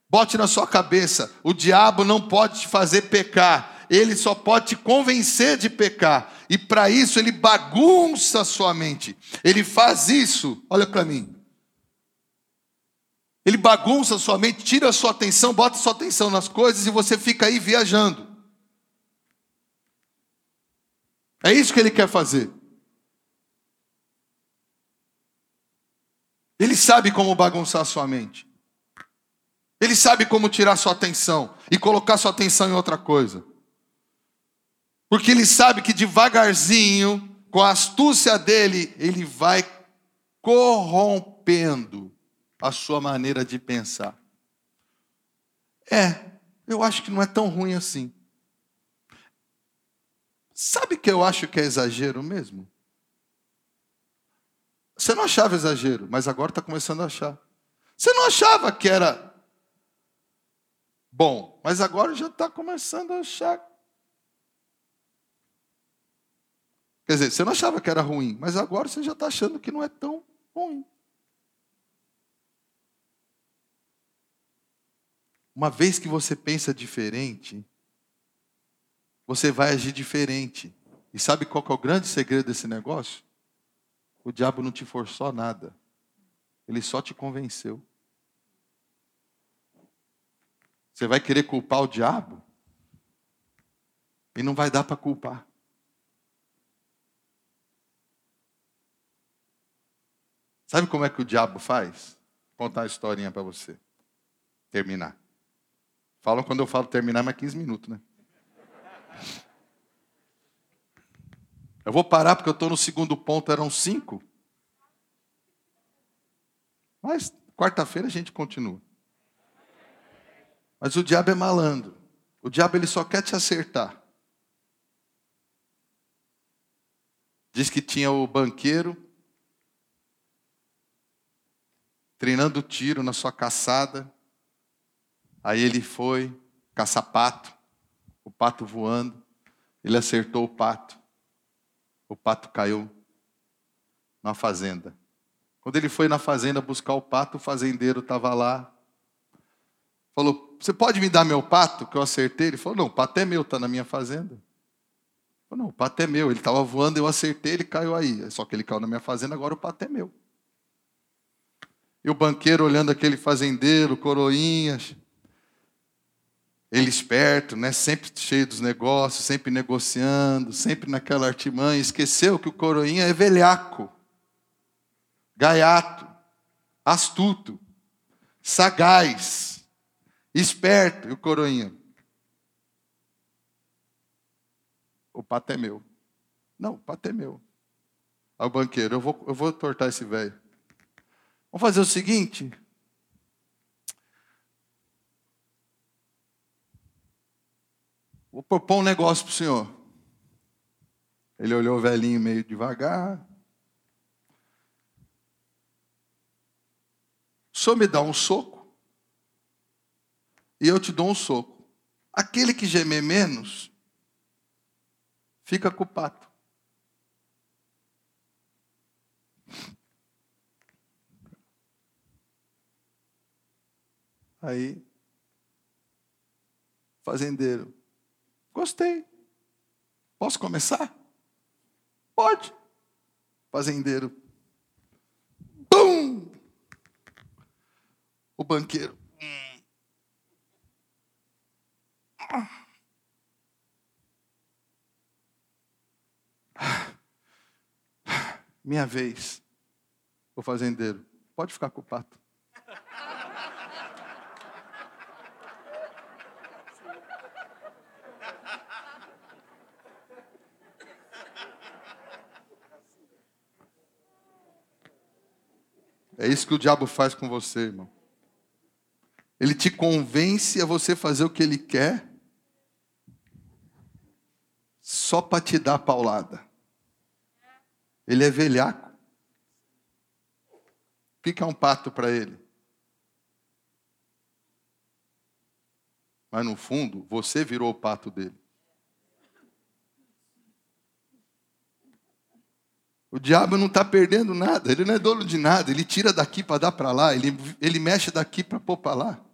Bote na sua cabeça, o diabo não pode te fazer pecar. Ele só pode te convencer de pecar. E para isso ele bagunça a sua mente. Ele faz isso, olha para mim. Ele bagunça a sua mente, tira a sua atenção, bota a sua atenção nas coisas e você fica aí viajando. É isso que ele quer fazer. Ele sabe como bagunçar a sua mente. Ele sabe como tirar sua atenção e colocar sua atenção em outra coisa. Porque ele sabe que devagarzinho, com a astúcia dele, ele vai corrompendo a sua maneira de pensar. Eu acho que não é tão ruim assim. Sabe que eu acho que é exagero mesmo? Você não achava exagero, mas agora está começando a achar. Você não achava que era bom, mas agora já está começando a achar. Quer dizer, você não achava que era ruim, mas agora você já está achando que não é tão ruim. Uma vez que você pensa diferente, você vai agir diferente. E sabe qual que é o grande segredo desse negócio? O diabo não te forçou nada. Ele só te convenceu. Você vai querer culpar o diabo? E não vai dar para culpar. Sabe como é que o diabo faz? Vou contar uma historinha para você. Terminar. Falam quando eu falo terminar, mais 15 minutos, né? Eu vou parar porque eu estou no segundo ponto, eram 5. Mas quarta-feira a gente continua. Mas o diabo é malandro. O diabo ele só quer te acertar. Diz que tinha o banqueiro treinando tiro na sua caçada. Aí ele foi caçar pato, o pato voando. Ele acertou o pato caiu na fazenda. Quando ele foi na fazenda buscar o pato, o fazendeiro estava lá. Falou, você pode me dar meu pato que eu acertei? Ele falou, não, o pato é meu, está na minha fazenda. Ele falou, não, o pato é meu, ele estava voando, eu acertei, ele caiu aí. Só que ele caiu na minha fazenda, agora o pato é meu. E o banqueiro olhando aquele fazendeiro, coroinha, ele esperto, né? Sempre cheio dos negócios, sempre negociando, sempre naquela artimanha. Esqueceu que o coroinha é velhaco, gaiato, astuto, sagaz, esperto. E o coroinha? O pato é meu. Não, o pato é meu. Aí o banqueiro, eu vou tortar esse velho. Vamos fazer o seguinte... Vou propor um negócio para o senhor. Ele olhou o velhinho meio devagar. O senhor me dá um soco e eu te dou um soco. Aquele que gemer menos fica com o pato. Aí, fazendeiro. Gostei. Posso começar? Pode. Fazendeiro. Bum! O banqueiro. Minha vez. O fazendeiro. Pode ficar com o pato. É isso que o diabo faz com você, irmão. Ele te convence a você fazer o que ele quer só para te dar paulada. Ele é velhaco. O que é um pato para ele? Mas, no fundo, você virou o pato dele. O diabo não está perdendo nada, ele não é dono de nada, ele tira daqui para dar para lá, ele mexe daqui para pôr para lá.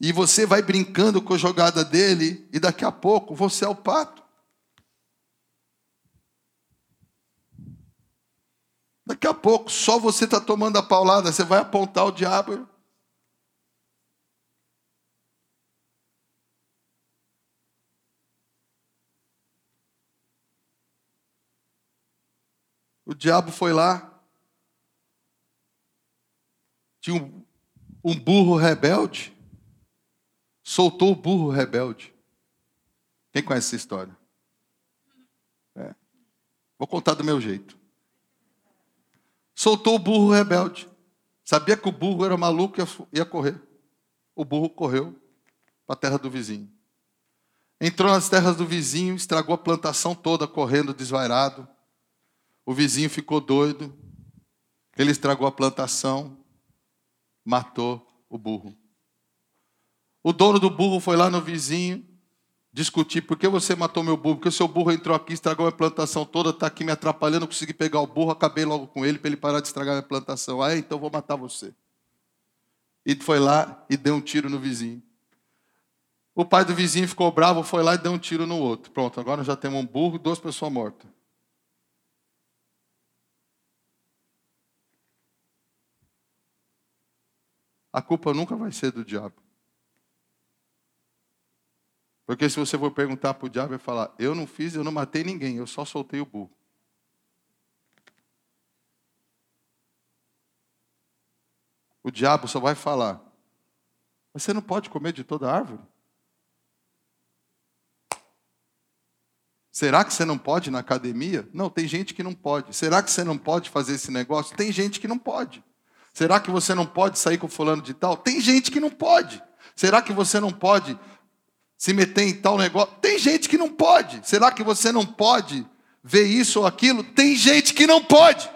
E você vai brincando com a jogada dele e daqui a pouco você é o pato. Daqui a pouco só você está tomando a paulada, você vai apontar o diabo O diabo foi lá. Tinha um burro rebelde. Soltou o burro rebelde. Quem conhece essa história? É. Vou contar do meu jeito. Soltou o burro rebelde. Sabia que o burro era maluco e ia correr. O burro correu para a terra do vizinho. Entrou nas terras do vizinho, estragou a plantação toda, correndo desvairado. O vizinho ficou doido. Ele estragou a plantação, matou o burro. O dono do burro foi lá no vizinho discutir: por que você matou meu burro? Porque o seu burro entrou aqui, estragou a plantação toda, está aqui me atrapalhando, não consegui pegar o burro, acabei logo com ele para ele parar de estragar a minha plantação. Ah, então vou matar você. E foi lá e deu um tiro no vizinho. O pai do vizinho ficou bravo, foi lá e deu um tiro no outro. Pronto, agora já temos um burro, 2 pessoas mortas. A culpa nunca vai ser do diabo. Porque se você for perguntar para o diabo, ele vai falar: eu não fiz, eu não matei ninguém, eu só soltei o burro. O diabo só vai falar: mas você não pode comer de toda a árvore? Será que você não pode ir na academia? Não, tem gente que não pode. Será que você não pode fazer esse negócio? Tem gente que não pode. Será que você não pode sair com fulano de tal? Tem gente que não pode. Será que você não pode se meter em tal negócio? Tem gente que não pode. Será que você não pode ver isso ou aquilo? Tem gente que não pode.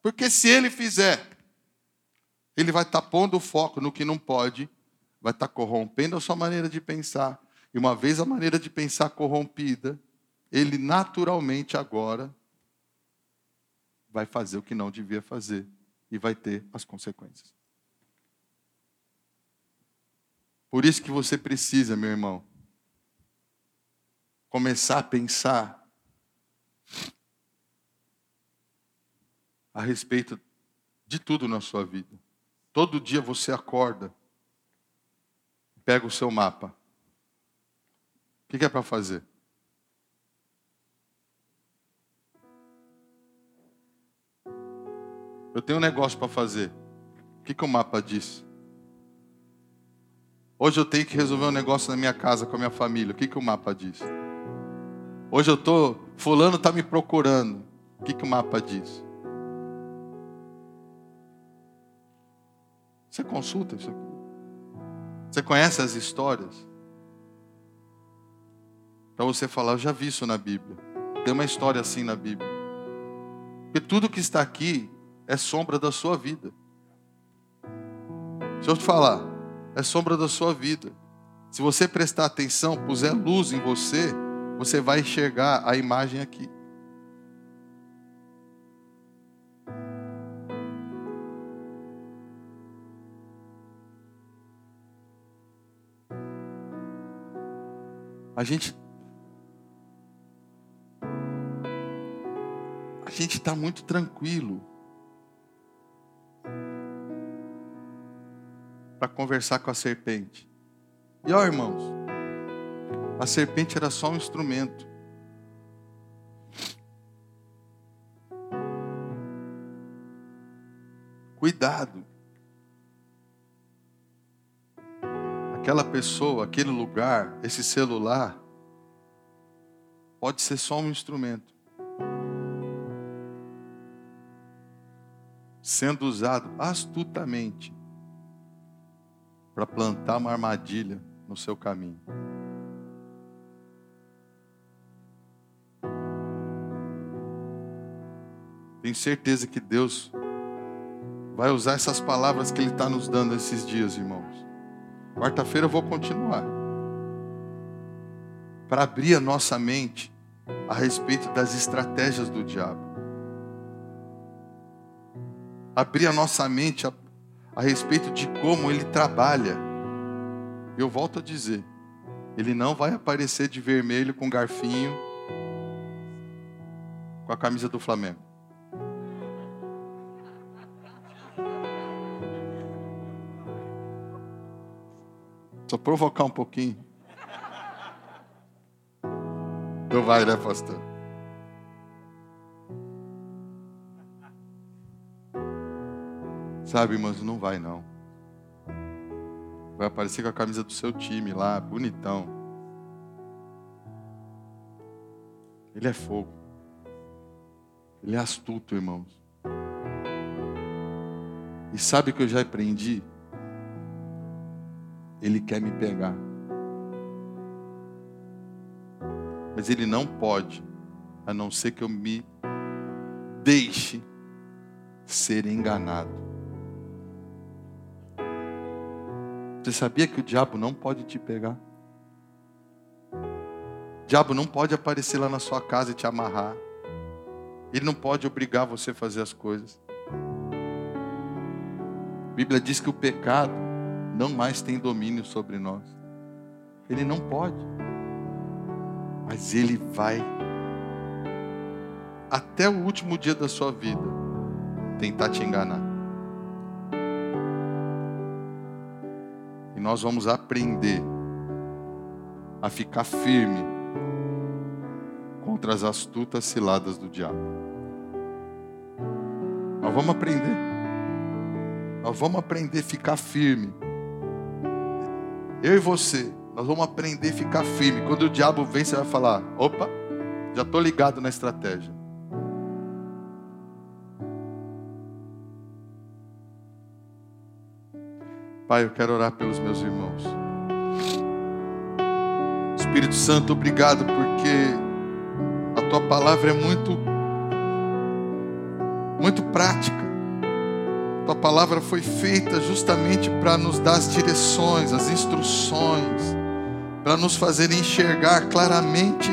Porque se ele fizer, ele vai estar pondo o foco no que não pode, vai estar corrompendo a sua maneira de pensar. E uma vez a maneira de pensar corrompida, ele naturalmente agora vai fazer o que não devia fazer e vai ter as consequências. Por isso que você precisa, meu irmão, começar a pensar a respeito de tudo na sua vida. Todo dia você acorda, pega o seu mapa. O que é para fazer? Eu tenho um negócio para fazer. O que o mapa diz? Hoje eu tenho que resolver um negócio na minha casa com a minha família. O que o mapa diz? Hoje eu estou... fulano está me procurando. O que o mapa diz? Você consulta isso aqui? Você conhece as histórias? Para você falar: eu já vi isso na Bíblia. Tem uma história assim na Bíblia. Porque tudo que está aqui é sombra da sua vida. Deixa eu te falar, é sombra da sua vida. Se você prestar atenção, puser luz em você, você vai enxergar a imagem aqui. A gente está muito tranquilo para conversar com a serpente. E ó, irmãos, a serpente era só um instrumento. Cuidado. Aquela pessoa, aquele lugar, esse celular, pode ser só um instrumento sendo usado astutamente para plantar uma armadilha no seu caminho. Tenho certeza que Deus vai usar essas palavras que Ele está nos dando esses dias, irmãos. Quarta-feira eu vou continuar, para abrir a nossa mente a respeito das estratégias do diabo. Abrir a nossa mente a respeito de como ele trabalha. Eu volto a dizer, ele não vai aparecer de vermelho com garfinho, com a camisa do Flamengo. Só provocar um pouquinho. Não vai, né, pastor? Sabe, irmãos, não vai não. Vai aparecer com a camisa do seu time lá, bonitão. Ele é fogo. Ele é astuto, irmãos. E sabe o que eu já aprendi? Ele quer me pegar. Mas ele não pode, a não ser que eu me deixe ser enganado. Você sabia que o diabo não pode te pegar? O diabo não pode aparecer lá na sua casa e te amarrar. Ele não pode obrigar você a fazer as coisas. A Bíblia diz que o pecado não mais tem domínio sobre nós. Ele não pode. Mas ele vai, até o último dia da sua vida, tentar te enganar. E nós vamos aprender a ficar firme contra as astutas ciladas do diabo. Nós vamos aprender. Nós vamos aprender a ficar firme. Eu e você. Nós vamos aprender a ficar firme. Quando o diabo vem, você vai falar: opa, já estou ligado na estratégia. Pai, eu quero orar pelos meus irmãos. Espírito Santo, obrigado, porque a tua palavra é muito prática. Tua palavra foi feita justamente para nos dar as direções, as instruções, para nos fazer enxergar claramente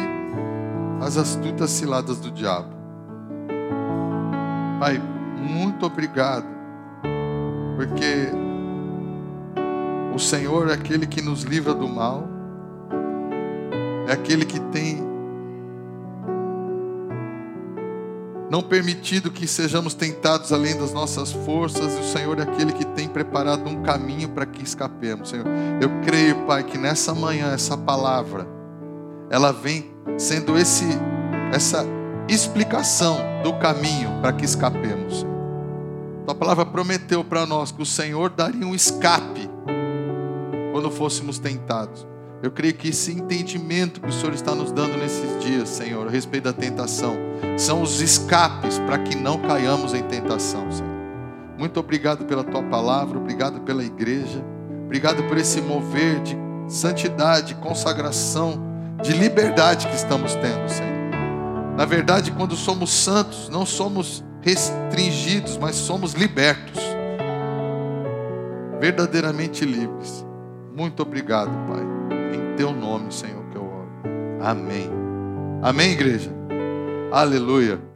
as astutas ciladas do diabo. Pai, muito obrigado, porque o Senhor é aquele que nos livra do mal, é aquele que tem não permitido que sejamos tentados além das nossas forças, e o Senhor é aquele que tem preparado um caminho para que escapemos, Senhor. Eu creio, Pai, que nessa manhã, essa palavra, ela vem sendo essa explicação do caminho para que escapemos, Senhor. Tua palavra prometeu para nós que o Senhor daria um escape quando fôssemos tentados. Eu creio que esse entendimento que o Senhor está nos dando nesses dias, Senhor, a respeito da tentação, são os escapes para que não caiamos em tentação, Senhor. Muito obrigado pela Tua palavra, obrigado pela igreja, obrigado por esse mover de santidade, consagração, de liberdade que estamos tendo, Senhor. Na verdade, quando somos santos, não somos restringidos, mas somos libertos, verdadeiramente livres. Muito obrigado, Pai. Teu nome, Senhor, que eu oro. Amém. Amém, igreja. Aleluia.